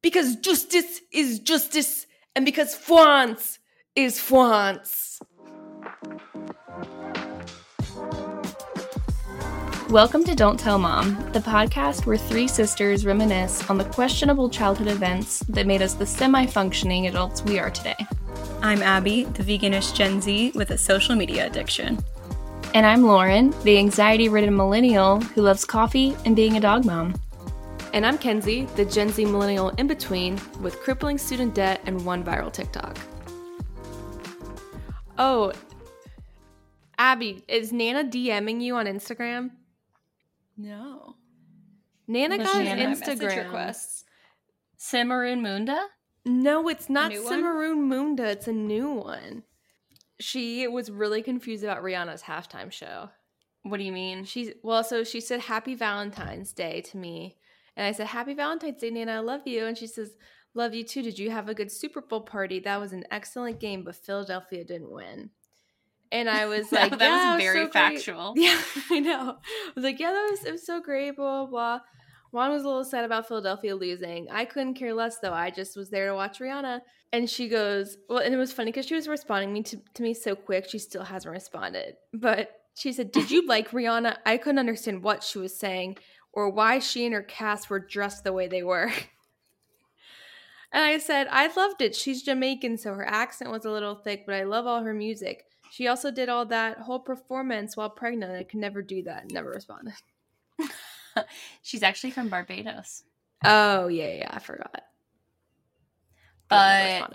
because justice is justice and because France is France. Welcome to Don't Tell Mom, the podcast where three sisters reminisce on the questionable childhood events that made us the semi-functioning adults we are today. I'm Abby, the veganish Gen Z with a social media addiction. And I'm Lauren, the anxiety-ridden millennial who loves coffee and being a dog mom. And I'm Kenzie, the Gen Z millennial in between with crippling student debt and one viral TikTok. Oh, Abby, is Nana DMing you on Instagram? No. Nana got an Instagram request. Cimarun Munda? No, it's not Cimarun Munda. It's a new one. She was really confused about Rihanna's halftime show. What do you mean? So she said, "Happy Valentine's Day" to me. And I said, "Happy Valentine's Day, Nana. I love you." And she says, "Love you too. Did you have a good Super Bowl party? That was an excellent game, but Philadelphia didn't win." And I was like, no, that was very so factual. Great. Yeah, I know. I was like, yeah, it was so great, blah, blah, blah. Juan was a little sad about Philadelphia losing. I couldn't care less, though. I just was there to watch Rihanna. And she goes, well, and it was funny because she was responding to me so quick. She still hasn't responded. But she said, "Did you like Rihanna?" I couldn't understand what she was saying or why she and her cast were dressed the way they were. And I said, "I loved it. She's Jamaican, so her accent was a little thick, but I love all her music. She also did all that whole performance while pregnant. I could never do that." Never responded. She's actually from Barbados. Oh, yeah, I forgot. But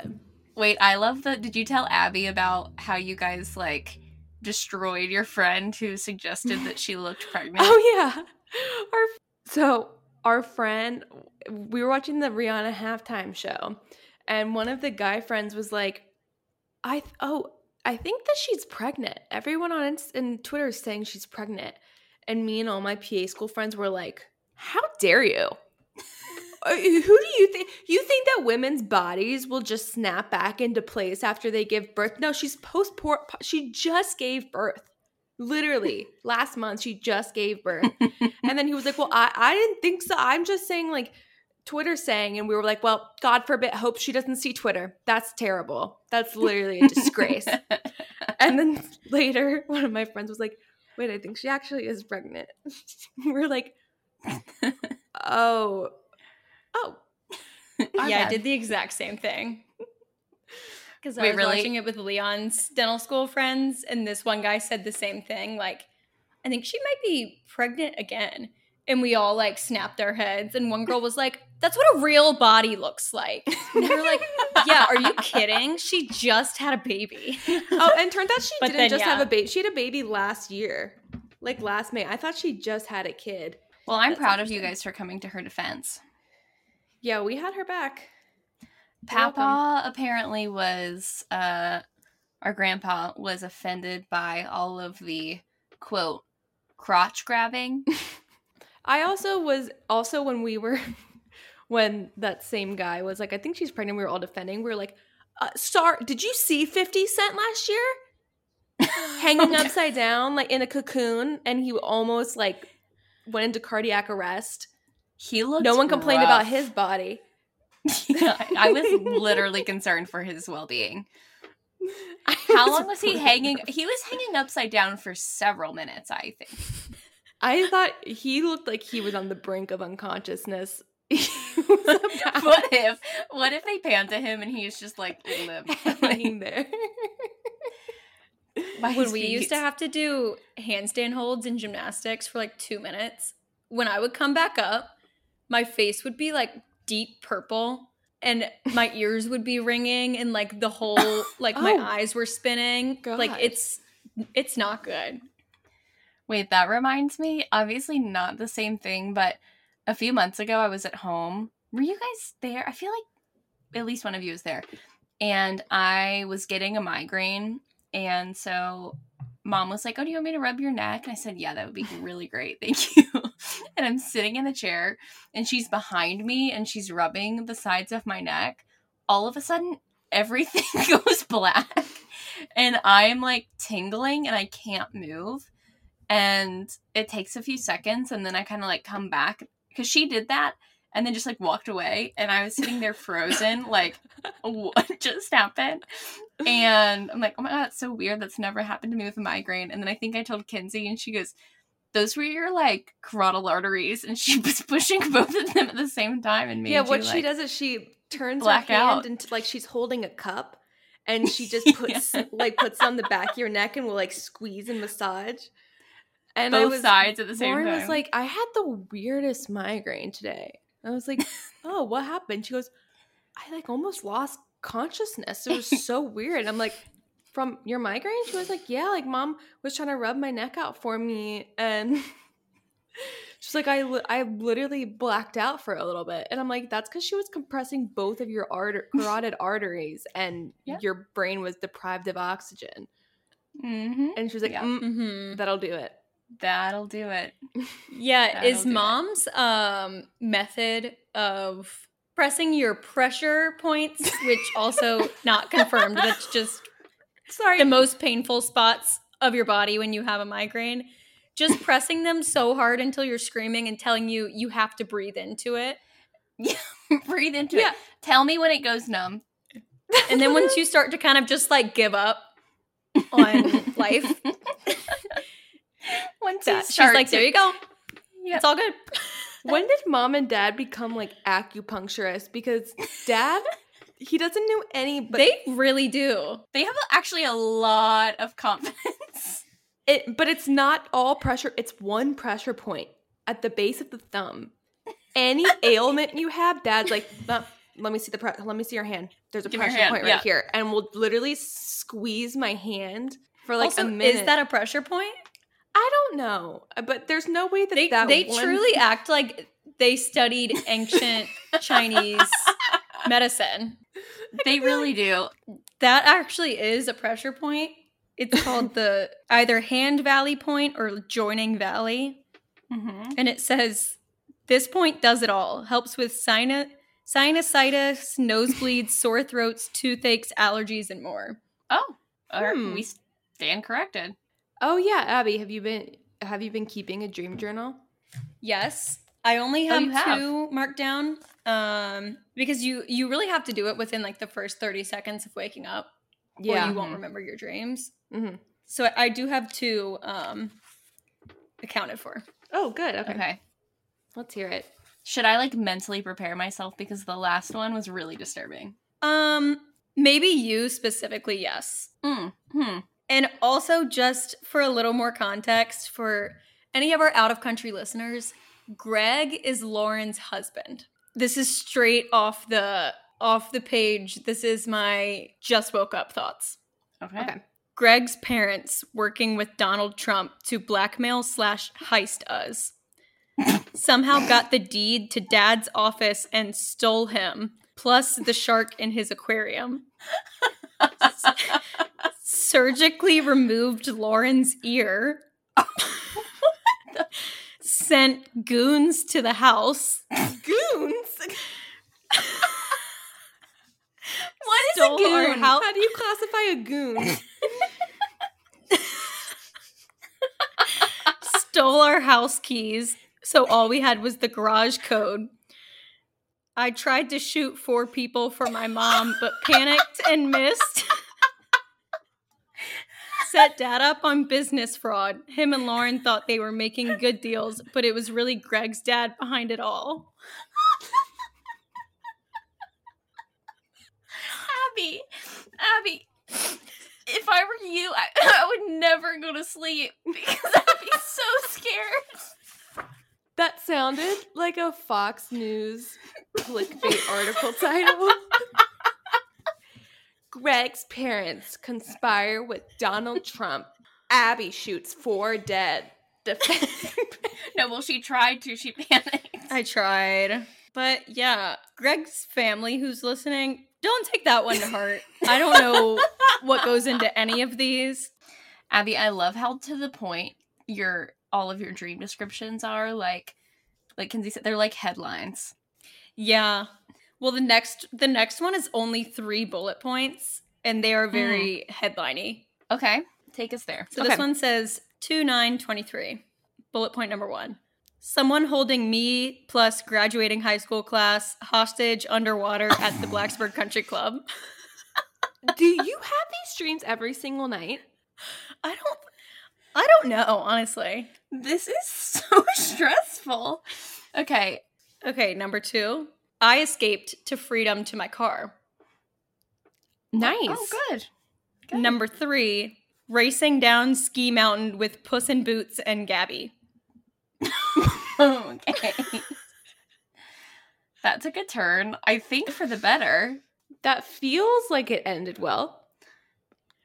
wait, I love the – did you tell Abby about how you guys, like, destroyed your friend who suggested that she looked pregnant? Oh, yeah. Our friend – we were watching the Rihanna halftime show, and one of the guy friends was like, I think that she's pregnant. Everyone on Twitter is saying she's pregnant. And me and all my PA school friends were like, "How dare you? Who do you think? You think that women's bodies will just snap back into place after they give birth? No, she's she just gave birth. Literally, last month she just gave birth." And then he was like, "Well, I didn't think so. I'm just saying, like, Twitter's saying." And we were like, "Well, God forbid, hope she doesn't see Twitter. That's terrible. That's literally a disgrace." And then later, one of my friends was like, "Wait, I think she actually is pregnant." We're like, oh. Yeah, I did the exact same thing. Because I was watching it with Leon's dental school friends, and this one guy said the same thing. Like, "I think she might be pregnant again." And we all, like, snapped our heads. And one girl was like, "That's what a real body looks like." And we were like, yeah, are you kidding? She just had a baby. Oh, and turned out she have a baby. She had a baby last year, like last May. I thought she just had a kid. Well, I'm proud of you guys for coming to her defense. Yeah, we had her back. Papa apparently was, our grandpa was offended by all of the, quote, crotch grabbing. I also was when that same guy was like, "I think she's pregnant," we were all defending. We were like, did you see 50 Cent last year? Hanging upside down, like in a cocoon, and he almost, like, went into cardiac arrest. He looked No one complained rough. About his body. Yeah, I was literally concerned for his well-being. How long was he hanging? He was hanging upside down for several minutes, I think. I thought he looked like he was on the brink of unconsciousness. What if they pan to him and he's just, like, living there? When we used to have to do handstand holds in gymnastics for, like, 2 minutes, when I would come back up, my face would be, like, deep purple and my ears would be ringing and, like, the whole, like, my eyes were spinning. God. Like, it's not good. Wait, that reminds me, obviously not the same thing, but a few months ago I was at home. Were you guys there? I feel like at least one of you was there. And I was getting a migraine. And so Mom was like, "Oh, do you want me to rub your neck?" And I said, "Yeah, that would be really great. Thank you." And I'm sitting in the chair and she's behind me and she's rubbing the sides of my neck. All of a sudden, everything goes black and I'm, like, tingling and I can't move. And it takes a few seconds, and then I kind of, like, come back because she did that, and then just like walked away. And I was sitting there frozen, like, what just happened? And I'm like, oh my God, that's so weird. That's never happened to me with a migraine. And then I think I told Kinsey, and she goes, those were your, like, carotid arteries. And she was pushing both of them at the same time. And yeah, what she does is she turns her hand into, like, she's holding a cup. And she just puts like puts on the back of your neck and will like squeeze and massage. And both sides at the same time. Lauren was like, I had the weirdest migraine today. I was like, oh, what happened? She goes, I like almost lost consciousness. It was so weird. And I'm like, from your migraine? She was like, yeah, like mom was trying to rub my neck out for me. And she's like, I literally blacked out for a little bit. And I'm like, that's because she was compressing both of your carotid arteries and your brain was deprived of oxygen. Mm-hmm. And she was like, that'll do it. That'll do it. Yeah. That'll is mom's method of pressing your pressure points, which also not confirmed. That's just the most painful spots of your body when you have a migraine. Just pressing them so hard until you're screaming and telling you you have to breathe into it. Yeah, breathe into it. Tell me when it goes numb. And then once you start to kind of just like give up on life. Once that, she's like, there you go. Yep. It's all good. When did mom and dad become like acupuncturists? Because dad, he doesn't know any. But they really do. They have actually a lot of confidence. But it's not all pressure. It's one pressure point at the base of the thumb. Any ailment you have, dad's like, let me see your hand. There's a pressure point right here. And we'll literally squeeze my hand for like a minute. Is that a pressure point? I don't know, but there's no way that they truly act like they studied ancient Chinese medicine. They really do. That actually is a pressure point. It's called the either hand valley point or joining valley. Mm-hmm. And it says, this point does it all. Helps with sinusitis, nosebleeds, sore throats, toothaches, allergies, and more. Oh, we stand corrected. Oh yeah, Abby, have you been keeping a dream journal? Yes, I only have two marked down because you really have to do it within like the first 30 seconds of waking up, or you won't remember your dreams. Mm-hmm. So I do have two accounted for. Oh, good. Okay, let's hear it. Should I like mentally prepare myself because the last one was really disturbing? Maybe you specifically, yes. Hmm. And also, just for a little more context, for any of our out-of-country listeners, Greg is Lauren's husband. This is straight off the page. This is my just woke up thoughts. Okay. Greg's parents working with Donald Trump to blackmail/heist us. Somehow got the deed to Dad's office and stole him, plus the shark in his aquarium. Surgically removed Lauren's ear, sent goons to the house. Goons? What is a goon? How do you classify a goon? Stole our house keys, so all we had was the garage code. I tried to shoot 4 people for my mom, but panicked and missed. Set Dad up on business fraud. Him and Lauren thought they were making good deals, but it was really Greg's dad behind it all. Abby, if I were you, I would never go to sleep because I'd be so scared. That sounded like a Fox News clickbait article title. Greg's parents conspire with Donald Trump. Abby shoots 4 dead. No, well, she tried to. She panicked. I tried. But yeah, Greg's family who's listening, don't take that one to heart. I don't know what goes into any of these. Abby, I love how to the point all of your dream descriptions are. Like Kinsey said, they're like headlines. Yeah. Well, the next one is only 3 bullet points, and they are very headliney. Okay, take us there. So this one says 2923, bullet point number 1. Someone holding me plus graduating high school class hostage underwater at the Blacksburg Country Club. Do you have these dreams every single night? I don't know, honestly. This is so stressful. Okay, number 2. I escaped to freedom to my car. Nice. Oh, good. Number 3, racing down Ski Mountain with Puss in Boots and Gabby. Okay. That took a turn, I think, for the better. That feels like it ended well.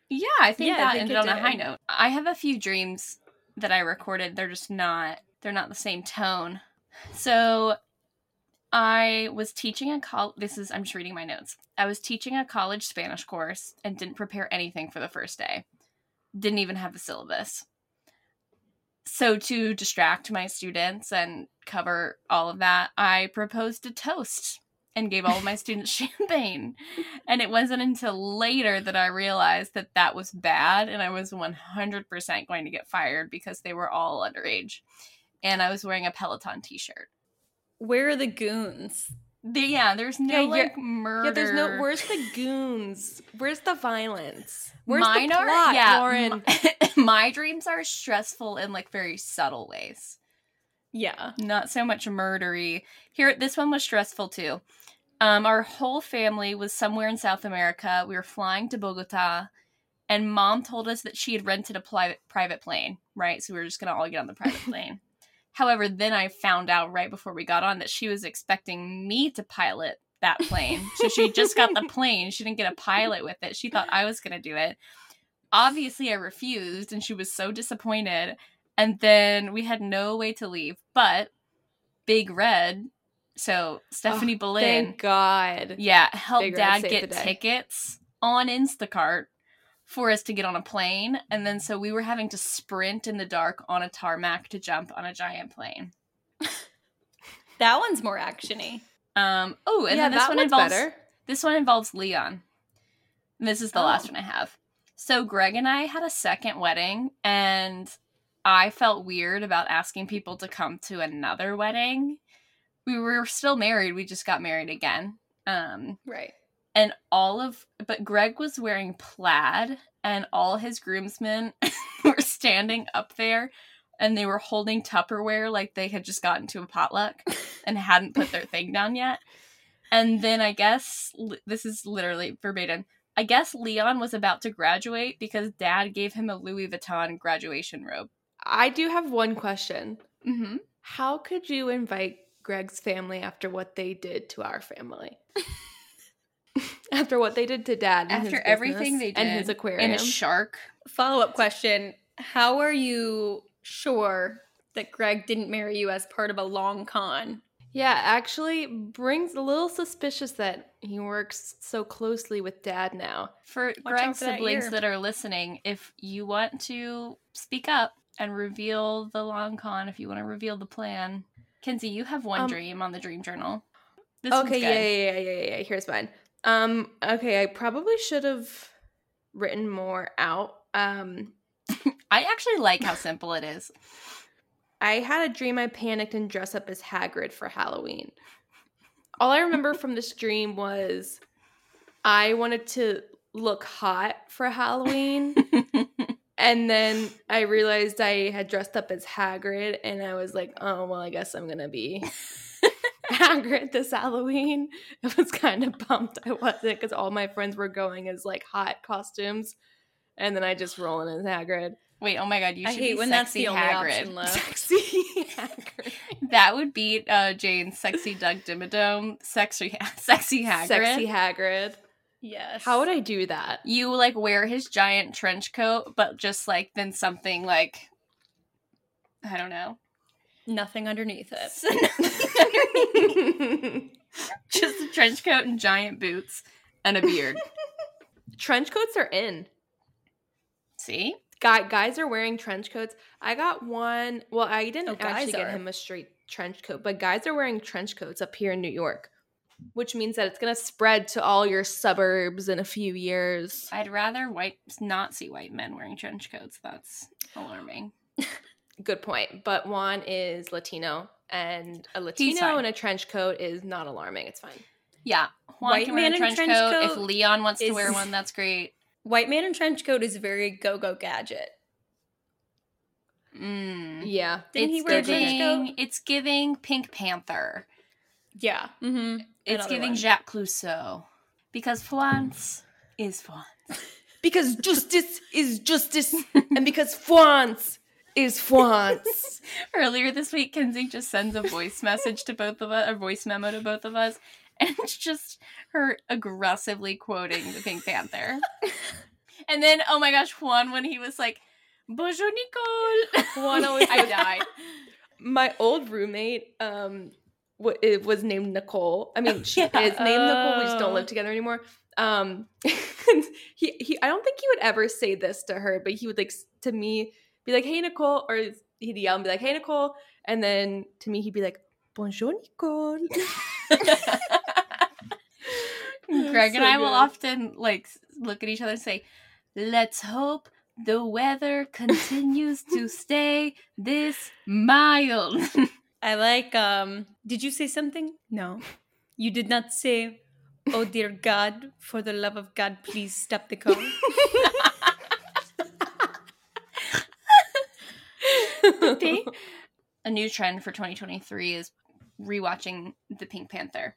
Yeah, I think that ended on a high note. I have a few dreams that I recorded. They're not the same tone. So I was teaching a I'm just reading my notes. I was teaching a college Spanish course and didn't prepare anything for the first day. Didn't even have a syllabus. So to distract my students and cover all of that, I proposed a toast and gave all of my students champagne. And it wasn't until later that I realized that that was bad, and I was 100% going to get fired because they were all underage. And I was wearing a Peloton t-shirt. Where are the goons? There's no murder. Yeah, there's no. Where's the goons? Where's the violence? Where's the plot, Lauren? My dreams are stressful in very subtle ways. Yeah, not so much murdery. Here, this one was stressful too. Our whole family was somewhere in South America. We were flying to Bogota, and Mom told us that she had rented a private plane. Right, so we were just gonna all get on the private plane. However, then I found out right before we got on that she was expecting me to pilot that plane. So she just got the plane. She didn't get a pilot with it. She thought I was going to do it. Obviously, I refused, and she was so disappointed. And then we had no way to leave. But Big Red, so Stephanie Boleyn. Thank God. Yeah, helped Dad get tickets on Instacart for us to get on a plane, and then so we were having to sprint in the dark on a tarmac to jump on a giant plane. That one's more actiony. This one involves Leon. This is the last one I have. So Greg and I had a second wedding, and I felt weird about asking people to come to another wedding. We were still married. We just got married again. Right. And but Greg was wearing plaid, and all his groomsmen were standing up there, and they were holding Tupperware like they had just gotten to a potluck and hadn't put their thing down yet. And then I guess, this is literally verbatim, I guess Leon was about to graduate because Dad gave him a Louis Vuitton graduation robe. I do have one question. Mm-hmm. How could you invite Greg's family after what they did to our family? After what they did to Dad and after his everything they did and his aquarium and a shark. Follow-up question. How are you sure that Greg didn't marry you as part of a long con? Yeah, actually brings a little suspicious that he works so closely with Dad now. For Greg's siblings that are listening, if you want to speak up and reveal the long con, if you want to reveal the plan. Kinsey, you have one dream on the dream journal. This one's good. Yeah. Here's mine. Okay, I probably should have written more out. I actually like how simple it is. I had a dream I panicked and dressed up as Hagrid for Halloween. All I remember from this dream was I wanted to look hot for Halloween. And then I realized I had dressed up as Hagrid, and I was like, oh, well, I guess I'm going to be Hagrid this Halloween. I was kind of pumped I wasn't, because all my friends were going as hot costumes, and then I just rolling as Hagrid. Wait, oh my God, you should be when sexy Hagrid. Sexy Hagrid. That would beat Jane's sexy Doug Dimmadome. Sexy Hagrid. Sexy Hagrid. Yes. How would I do that? You wear his giant trench coat, but just then something I don't know. Nothing underneath it. Just a trench coat and giant boots and a beard. Trench coats are in. See? Guys are wearing trench coats. I got one. Well, I didn't actually get him a straight trench coat, but guys are wearing trench coats up here in New York, which means that it's going to spread to all your suburbs in a few years. I'd rather not see white men wearing trench coats. That's alarming. Good point. But Juan is Latino, and a Latino in a trench coat is not alarming. It's fine. Yeah. Juan white can wear a trench coat. If Leon wants to wear one, that's great. White man in trench coat is very go-go gadget. Mm. Yeah. Didn't he wear a trench coat? It's giving Pink Panther. Yeah. Mm-hmm. It's giving Jacques Clouseau. Because France is France. Because justice is justice. And because France is France. Earlier this week, Kenzie just sends a voice message to both of us, a voice memo to both of us. And it's just her aggressively quoting the Pink Panther. And then, oh my gosh, Juan, when he was like, Bonjour, Nicole. Juan always I died. My old roommate was named Nicole. I mean, she is named Nicole. We just don't live together anymore. He I don't think he would ever say this to her, but he would, like, to me, be like, hey, Nicole. Or he'd yell and be like, hey, Nicole. And then to me, he'd be like, Bonjour, Nicole. Greg and I will often, like, look at each other and say, let's hope the weather continues to stay this mild. I like, did you say something? No. You did not say, oh dear God, for the love of God, please stop the car. Okay. A new trend for 2023 is rewatching the Pink Panther.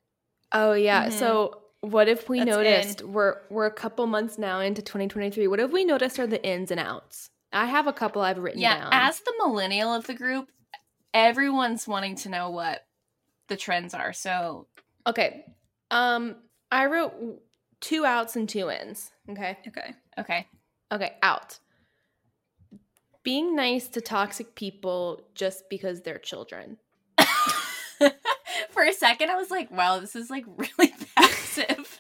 Oh yeah. Mm-hmm. So what if we noticed we're a couple months now into 2023? What have we noticed are the ins and outs? I have a couple I've written down. Yeah, as the millennial of the group, everyone's wanting to know what the trends are. So okay, I wrote 2 outs and 2 ins. Okay. Out. Being nice to toxic people just because they're children. For a second, I was like, wow, this is, like, really passive.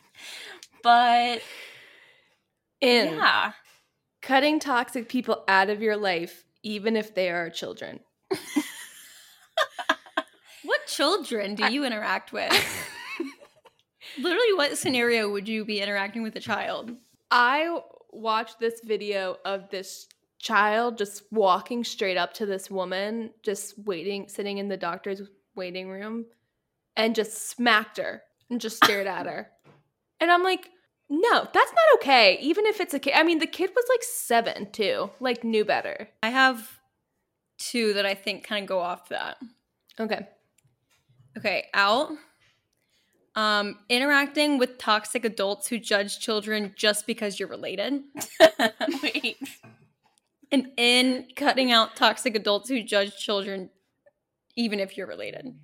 But, yeah. Cutting toxic people out of your life, even if they are children. What children do you interact with? Literally, what scenario would you be interacting with a child? I watched this video of this child just walking straight up to this woman, just waiting, sitting in the doctor's waiting room, and just smacked her and just stared at her. And I'm like, no, that's not okay. Even if it's a kid. I mean, the kid was like 7 too, like knew better. I have 2 that I think kind of go off that. Okay. Out. Interacting with toxic adults who judge children just because you're related. Wait. And in, cutting out toxic adults who judge children even if you're related.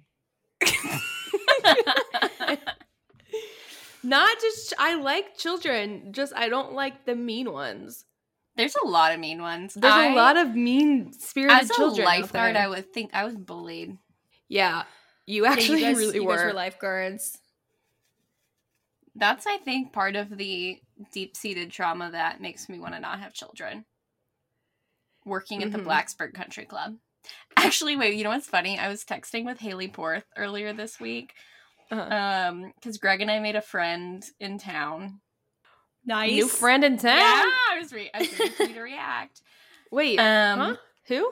Not just, I like children, just I don't like the mean ones. There's a lot of mean ones. There's a lot of mean-spirited children. As a lifeguard, I would think I was bullied. Yeah. You actually really were. You guys were lifeguards. That's, I think, part of the deep-seated trauma that makes me want to not have children. Working at the Blacksburg Country Club. Actually, wait, you know what's funny? I was texting with Haley Porth earlier this week because Greg and I made a friend in town. Nice. New friend in town? Yeah, I was ready for you to react. Wait, who?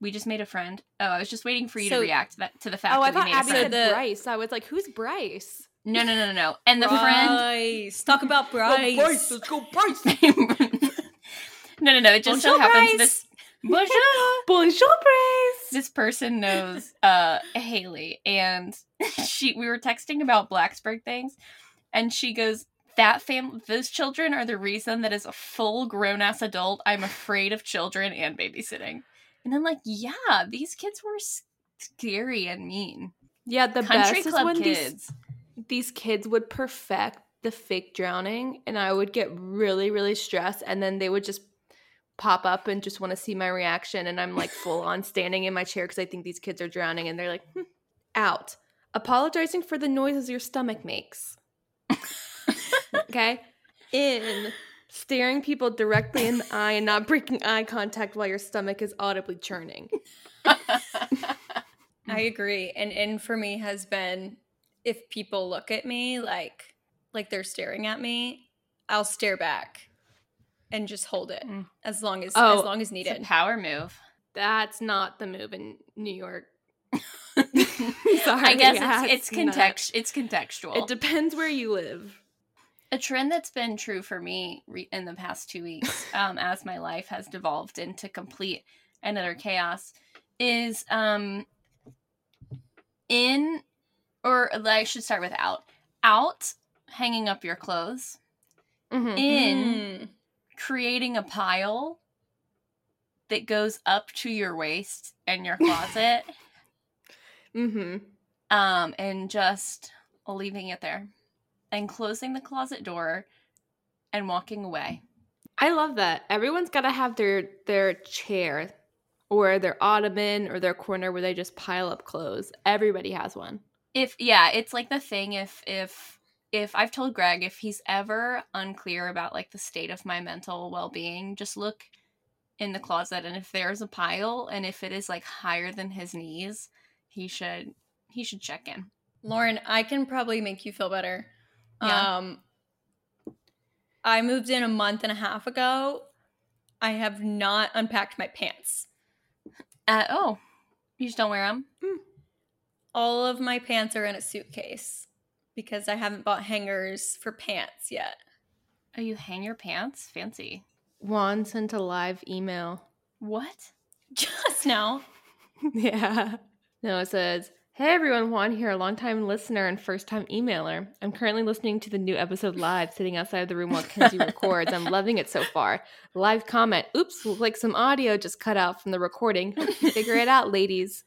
We just made a friend. Oh, I was just waiting for you to react to the fact that we made a friend. Oh, I thought Abby said Bryce. I was like, who's Bryce? No. And the Bryce. Friend. Talk about Bryce. Oh, Bryce. Let's go, Bryce. No. It just so happens this... Bonjour, Bryce. This person knows Haley, and we were texting about Blacksburg things, and she goes, those children are the reason that as a full grown-ass adult, I'm afraid of children and babysitting. And I'm like, yeah, these kids were scary and mean. Yeah, the country best club is when kids. These kids would perfect the fake drowning, and I would get really, really stressed, and then they would just pop up and just want to see my reaction, and I'm like full on standing in my chair because I think these kids are drowning, and they're like, out. Apologizing for the noises your stomach makes. Okay? In. Staring people directly in the eye and not breaking eye contact while your stomach is audibly churning. I agree. And in for me has been, if people look at me like they're staring at me, I'll stare back. And just hold it as long as needed. It's a power move. That's not the move in New York. Sorry, I guess it's contextual. It depends where you live. A trend that's been true for me in the past 2 weeks, as my life has devolved into complete and utter chaos, is I should start with out. Out, hanging up your clothes. Mm-hmm. In, creating a pile that goes up to your waist in your closet. Mm-hmm. And just leaving it there. And closing the closet door and walking away. I love that. Everyone's got to have their chair or their ottoman or their corner where they just pile up clothes. Everybody has one. It's like the thing. If I've told Greg, if he's ever unclear about like the state of my mental well-being, just look in the closet, and if there's a pile and if it is like higher than his knees, he should check in. Lauren, I can probably make you feel better. Yeah. I moved in a month and a half ago. I have not unpacked my pants. You just don't wear them? Mm. All of my pants are in a suitcase because I haven't bought hangers for pants yet. Oh, you hang your pants? Fancy. Juan sent a live email. What? Just now? Yeah. No, it says... Hey everyone, Juan here, longtime listener and first-time emailer. I'm currently listening to the new episode live, sitting outside of the room while Kenzie records. I'm loving it so far. Live comment. Oops, looks like some audio just cut out from the recording. Figure it out, ladies.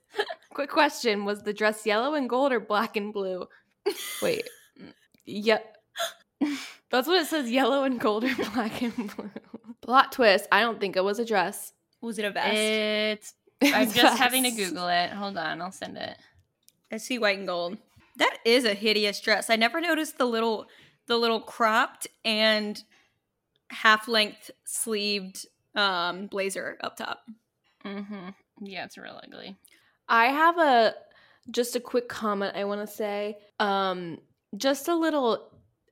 Quick question. Was the dress yellow and gold or black and blue? Wait. Yep. That's what it says, yellow and gold or black and blue. Plot twist. I don't think it was a dress. Was it a vest? I'm just having to Google it. Hold on, I'll send it. I see white and gold. That is a hideous dress. I never noticed the little cropped and half-length sleeved blazer up top. Mm-hmm. Yeah, it's real ugly. I have just a quick comment I want to say. I'm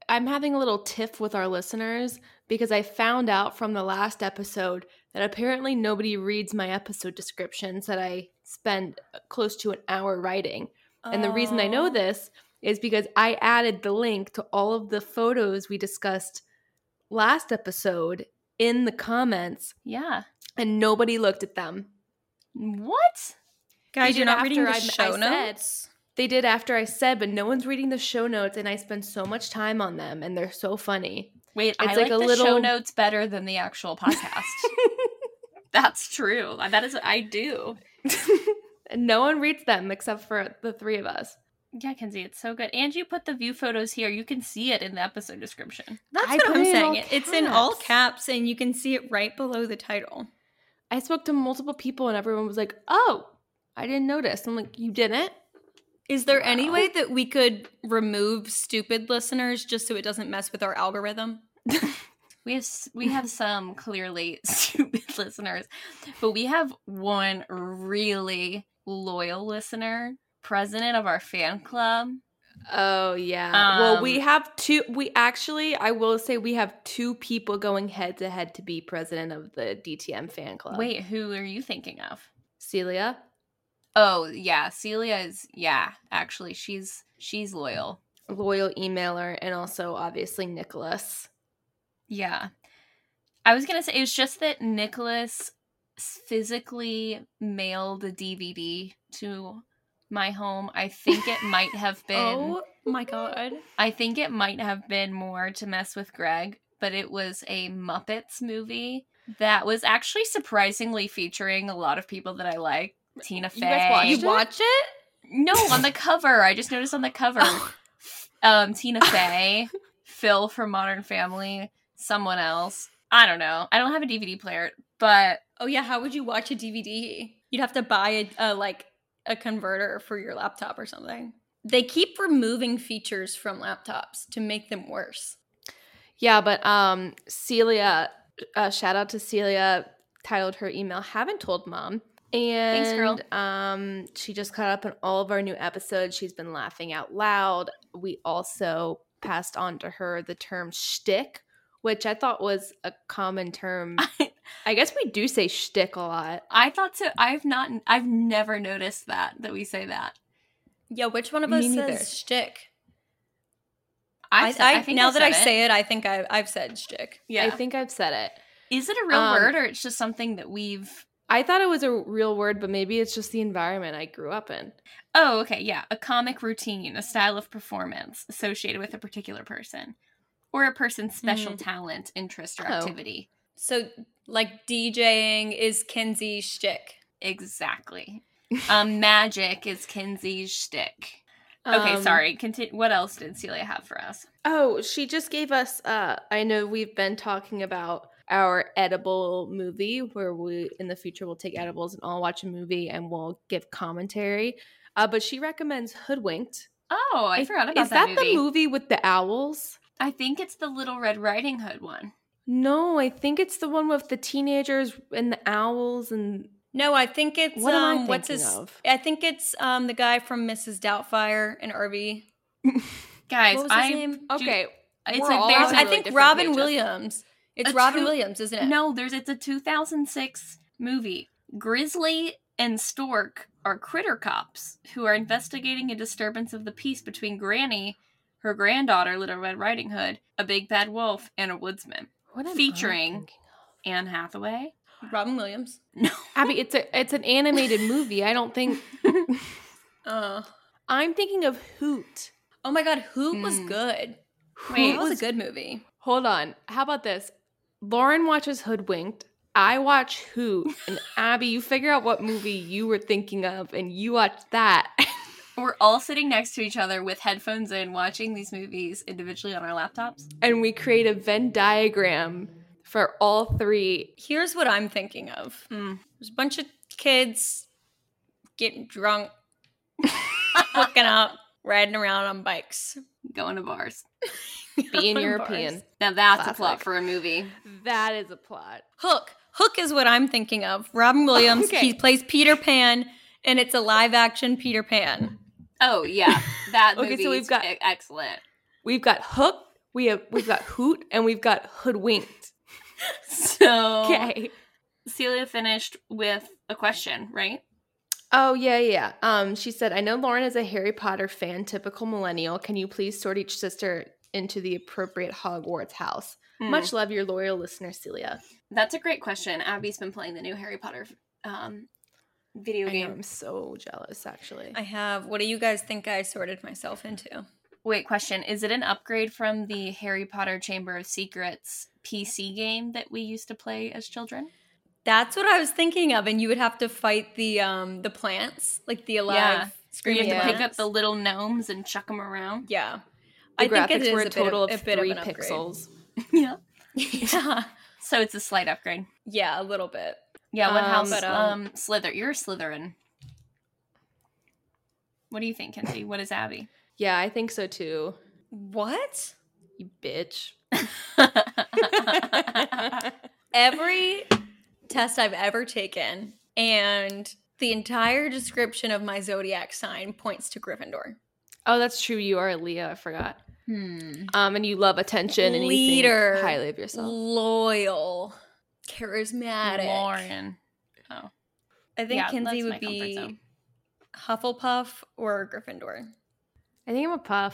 having a little tiff with our listeners because I found out from the last episode that apparently nobody reads my episode descriptions that I spend close to an hour writing. And the reason I know this is because I added the link to all of the photos we discussed last episode in the comments. Yeah. And nobody looked at them. What? Guys, you're not reading the show notes? They did after I said, but no one's reading the show notes, and I spend so much time on them, and they're so funny. Wait, it's I like the show notes better than the actual podcast. That's true. That is what I do. And no one reads them except for the three of us. Yeah, Kenzie, it's so good. And you put the view photos here. You can see it in the episode description. That's what I'm saying. It's in all caps, and you can see it right below the title. I spoke to multiple people, and everyone was like, oh, I didn't notice. I'm like, you didn't? Is there any way that we could remove stupid listeners just so it doesn't mess with our algorithm? We have some clearly stupid listeners, but we have one really loyal listener, president of our fan club. Oh, yeah. Well, we have two. I will say we have two people going head to head to be president of the DTM fan club. Wait, who are you thinking of? Celia. Oh, yeah. Celia is, actually, she's loyal. Loyal emailer, and also, obviously, Nicholas. Yeah. I was going to say, it was just that Nicholas physically mailed a DVD to my home. I think it might have been... Oh, my God. I think it might have been more to mess with Greg, but it was a Muppets movie that was actually surprisingly featuring a lot of people that I like. Tina Fey. You guys watch it? No, on the cover. I just noticed on the cover. Tina Fey, Phil from Modern Family, someone else. I don't know. I don't have a DVD player, but... Oh, yeah. How would you watch a DVD? You'd have to buy a converter for your laptop or something. They keep removing features from laptops to make them worse. Yeah, but Celia, shout out to Celia, titled her email, Haven't Told Mom. And thanks, girl. She just caught up on all of our new episodes. She's been laughing out loud. We also passed on to her the term shtick, which I thought was a common term I guess we do say shtick a lot. I thought so. I've never noticed that we say that. Yeah, which one of us says shtick? I think I've said shtick. Yeah, I think I've said it. Is it a real word, or it's just something that we've? I thought it was a real word, but maybe it's just the environment I grew up in. Oh, okay, yeah. A comic routine, a style of performance associated with a particular person, or a person's special talent, interest, or activity. So, like, DJing is Kinsey's shtick. Exactly. Magic is Kinsey's shtick. Okay, sorry. What else did Celia have for us? Oh, she just gave us, I know we've been talking about our edible movie where we, in the future, will take edibles and all watch a movie and we'll give commentary. But she recommends Hoodwinked. Oh, I forgot about that movie. Is that the movie with the owls? I think it's the Little Red Riding Hood one. No, I think it's the one with the teenagers and the owls and... No, I think it's what am I what's his of? I think it's the guy from Mrs. Doubtfire and Irby. Guys, what was his name? Okay. It's I think Robin Williams. It's Robin Williams, isn't it? No, it's a 2006 movie. Grizzly and Stork are critter cops who are investigating a disturbance of the peace between Granny, her granddaughter Little Red Riding Hood, a big bad wolf, and a woodsman. Featuring Anne Hathaway. Robin Williams. No, Abby, it's an animated movie. I don't think. I'm thinking of Hoot. Oh my God, Hoot was good. Wait, that was a good movie. Hold on. How about this? Lauren watches Hoodwinked. I watch Hoot, and Abby, you figure out what movie you were thinking of, and you watch that. We're all sitting next to each other with headphones in, watching these movies individually on our laptops, and we create a Venn diagram. For all three. Here's what I'm thinking of. There's a bunch of kids getting drunk, hooking up, riding around on bikes. Going to bars. Being European. Bars. Now that's classic. A plot for a movie. That is a plot. Hook is what I'm thinking of. Robin Williams, okay. He plays Peter Pan, and it's a live-action Peter Pan. Oh, yeah. That movie is excellent. We've got Hook, we've got Hoot, and we've got Hoodwinked. So, okay. Celia finished with a question, right? Oh, yeah. She said, I know Lauren is a Harry Potter fan, typical millennial. Can you please sort each sister into the appropriate Hogwarts house? Much love, your loyal listener, Celia. That's a great question. Abby's been playing the new Harry Potter video game. I know, I'm so jealous, actually. I have. What do you guys think I sorted myself into? Wait, question. Is it an upgrade from the Harry Potter Chamber of Secrets PC game that we used to play as children? That's what I was thinking of, and you would have to fight the plants, like the alive screaming. You have to pick up the little gnomes and chuck them around. Yeah, the graphics were a total of 3 pixels. Yeah. So it's a slight upgrade. Yeah, a little bit. Yeah. What house? Slytherin. You're a Slytherin. What do you think, Kinsey? What is Abby? Yeah, I think so too. What? You bitch. Every test I've ever taken and the entire description of my zodiac sign points to Gryffindor. Oh, that's true. You are a Leo. I forgot. And you love attention and leader, you think highly of yourself. Loyal, charismatic. Lauren. Oh. I think Kinsey would be Hufflepuff or Gryffindor. I think I'm a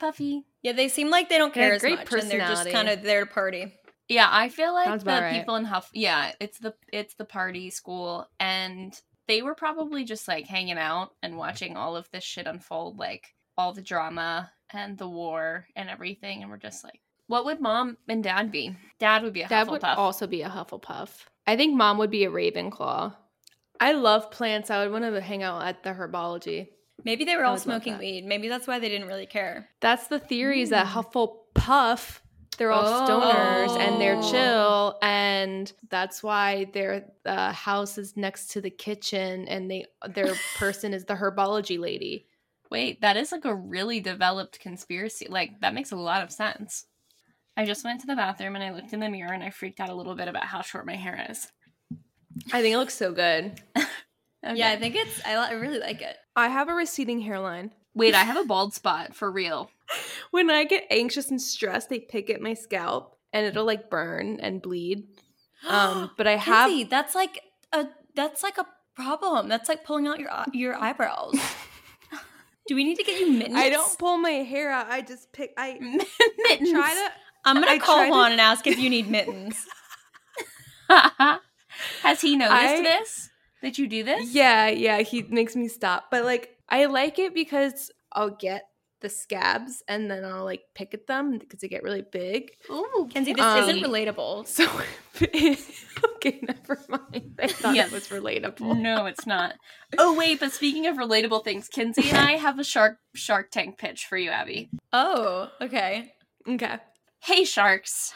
Puffy. Yeah, they seem like they don't care as much, and they're just kind of there to party. Yeah, I feel like people in Huff. Yeah, it's the party school, and they were probably just like hanging out and watching all of this shit unfold, like all the drama and the war and everything. And we're just like, what would Mom and Dad be? Dad would be a Hufflepuff. Dad would also be a Hufflepuff. I think Mom would be a Ravenclaw. I love plants. I would want to hang out at the Herbology. Maybe they were all smoking weed. Maybe that's why they didn't really care. That's the theory is that Hufflepuff, they're all stoners and they're chill. And that's why their house is next to the kitchen and their person is the Herbology lady. Wait, that is like a really developed conspiracy. Like, that makes a lot of sense. I just went to the bathroom and I looked in the mirror and I freaked out a little bit about how short my hair is. I think it looks so good. Okay. Yeah, I think I really like it. I have a receding hairline. Wait, I have a bald spot, for real. When I get anxious and stressed, they pick at my scalp, and it'll, like, burn and bleed. But I have Kizzy, that's like a problem. That's like pulling out your eyebrows. Do we need to get you mittens? I don't pull my hair out. I just pick. I mittens. I'm gonna call Juan and ask if you need mittens. Has he noticed this? Did you do this? Yeah. He makes me stop, but like I like it because I'll get the scabs and then I'll like pick at them because they get really big. Ooh, Kenzie, this isn't relatable. So okay, never mind. I thought it was relatable. No, it's not. Oh wait, but speaking of relatable things, Kenzie and I have a Shark Tank pitch for you, Abby. Oh, okay. Okay. Hey sharks,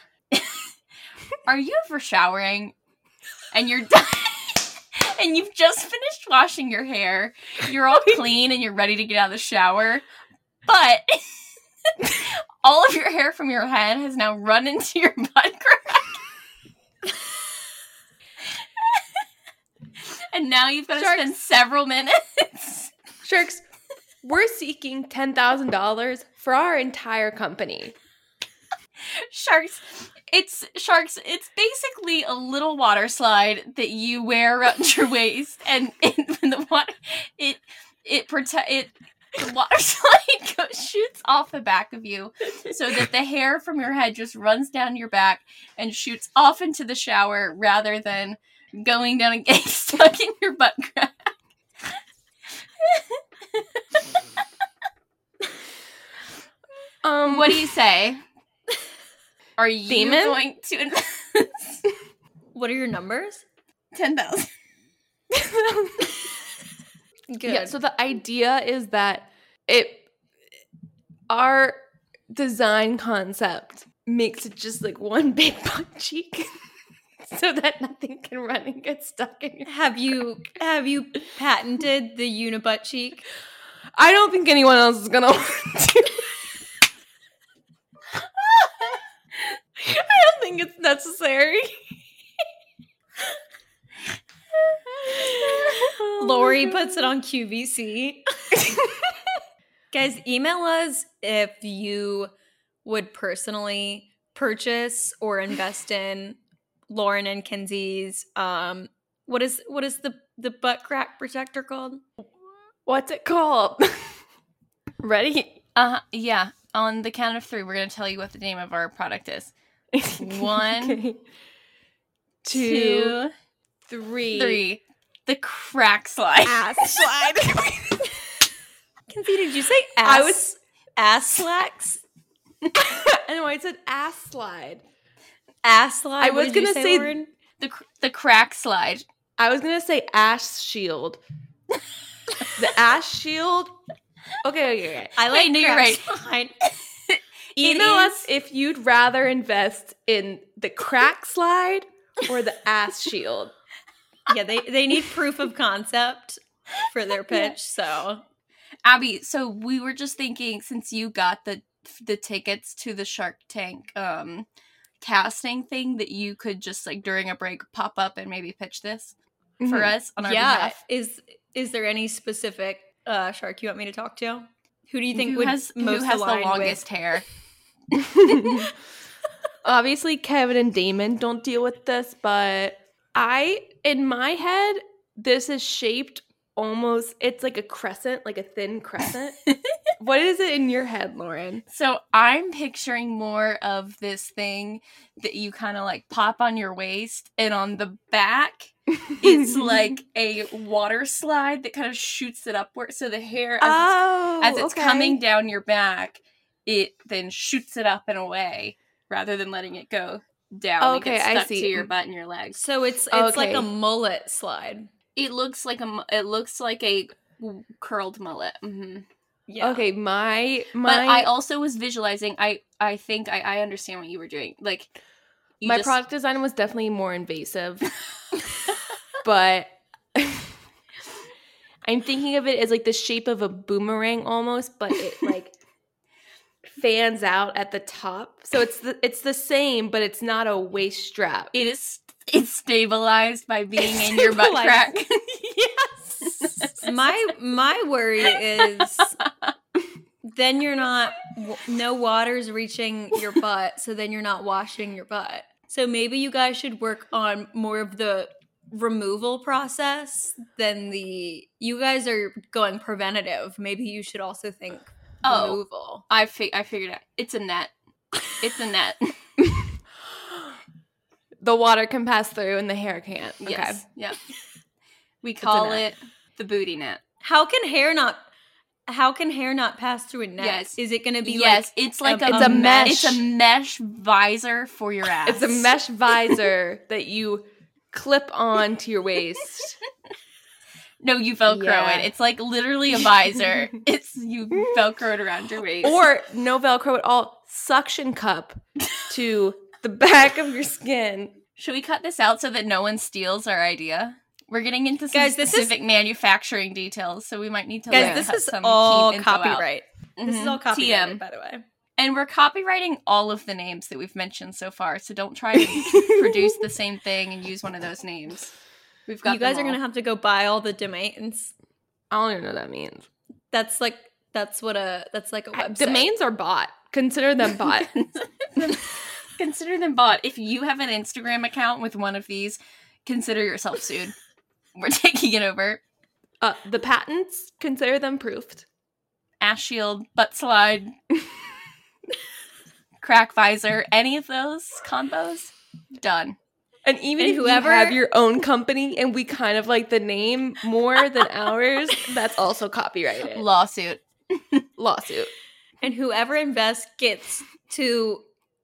are you ever showering and you're done? And you've just finished washing your hair, you're all clean and you're ready to get out of the shower, but all of your hair from your head has now run into your butt crack. And now you've got to spend several minutes. Sharks, we're seeking $10,000 for our entire company. Sharks, it's basically a little water slide that you wear around your waist, and the water slide shoots off the back of you so that the hair from your head just runs down your back and shoots off into the shower rather than going down and getting stuck in your butt crack. What do you say? Are you going to invest? What are your numbers? 10,000. Good. Yeah, so the idea is that our design concept makes it just like one big butt cheek so that nothing can run and get stuck in your Have you patented the unibutt cheek? I don't think anyone else is going to want to. I don't think it's necessary. Lori puts it on QVC. Guys, email us if you would personally purchase or invest in Lauren and Kenzie's what is the butt crack protector called? What's it called? Ready? Yeah. On the count of three, we're going to tell you what the name of our product is. 1, okay. 2, 3. The crack slide. Ass slide. Kenzie, did you say ass? I was ass slacks. No, I said ass slide. Ass slide. I was going to say the crack slide. I was going to say ass shield. The ass shield. Okay. I like. Wait, you're right. Fine. Email us if you'd rather invest in the crack slide or the ass shield. Yeah, they need proof of concept for their pitch. So, Abby, so we were just thinking, since you got the tickets to the Shark Tank casting thing, that you could just like during a break pop up and maybe pitch this for us on our behalf. Is there any specific shark you want me to talk to? Who do you think who has the longest hair? Obviously, Kevin and Damon don't deal with this, but in my head, this is shaped almost, it's like a crescent, like a thin crescent. What is it in your head, Lauren? So I'm picturing more of this thing that you kind of like pop on your waist, and on the back, it's like a water slide that kind of shoots it upward. So the hair, as it's coming down your back, it then shoots it up and away rather than letting it go down. Okay, it gets stuck to your butt and your legs. So it's like a mullet slide. It looks like a curled mullet. Mm-hmm. Yeah. Okay, my. But I also was visualizing. I think I understand what you were doing. Like, product design was definitely more invasive, but I'm thinking of it as like the shape of a boomerang almost, but it like fans out at the top. So it's the same, but it's not a waist strap. It's stabilized by being in your butt crack. Yes. My worry is then you're not, no water's reaching your butt, so then you're not washing your butt. So maybe you guys should work on more of the removal process than the – you guys are going preventative. Maybe you should also think removal. I figured out. It's a net. It's a net. The water can pass through and the hair can't. Okay. Yes. Yep. We call it the booty net. How can hair not pass through a net? Yes. Is it going to be it's a mesh. It's a mesh visor for your ass. It's a mesh visor that you clip on to your waist. No, you Velcro it. It's like literally a visor. You Velcro it around your waist. Or no Velcro at all. Suction cup to the back of your skin. Should we cut this out so that no one steals our idea? We're getting into some specific manufacturing details, so we might need to cut some key info out. Mm-hmm. This is all copyright, by the way. And we're copywriting all of the names that we've mentioned so far, so don't try to produce the same thing and use one of those names. We've got. You guys are going to have to go buy all the domains. I don't even know what that means. That's like a website. Domains are bought. Consider them bought. Consider them bought. If you have an Instagram account with one of these, consider yourself sued. We're taking it over. The patents, consider them proofed. Ass shield, butt slide, crack visor, any of those combos, done. And even if you have your own company and we kind of like the name more than ours, that's also copyrighted. Lawsuit. And whoever invests gets to,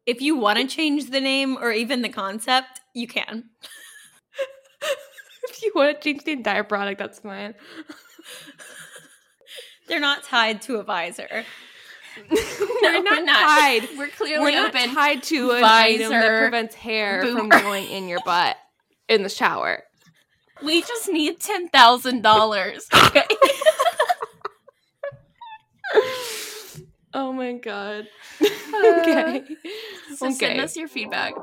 if you want to change the name or even the concept, you can. If you want to change the entire product, that's fine. They're not tied to a visor. We're not tied. We're clearly open. We're not tied to a visor that prevents hair from going in your butt in the shower. We just need $10,000. Okay. Oh my god. Okay. So send us your feedback.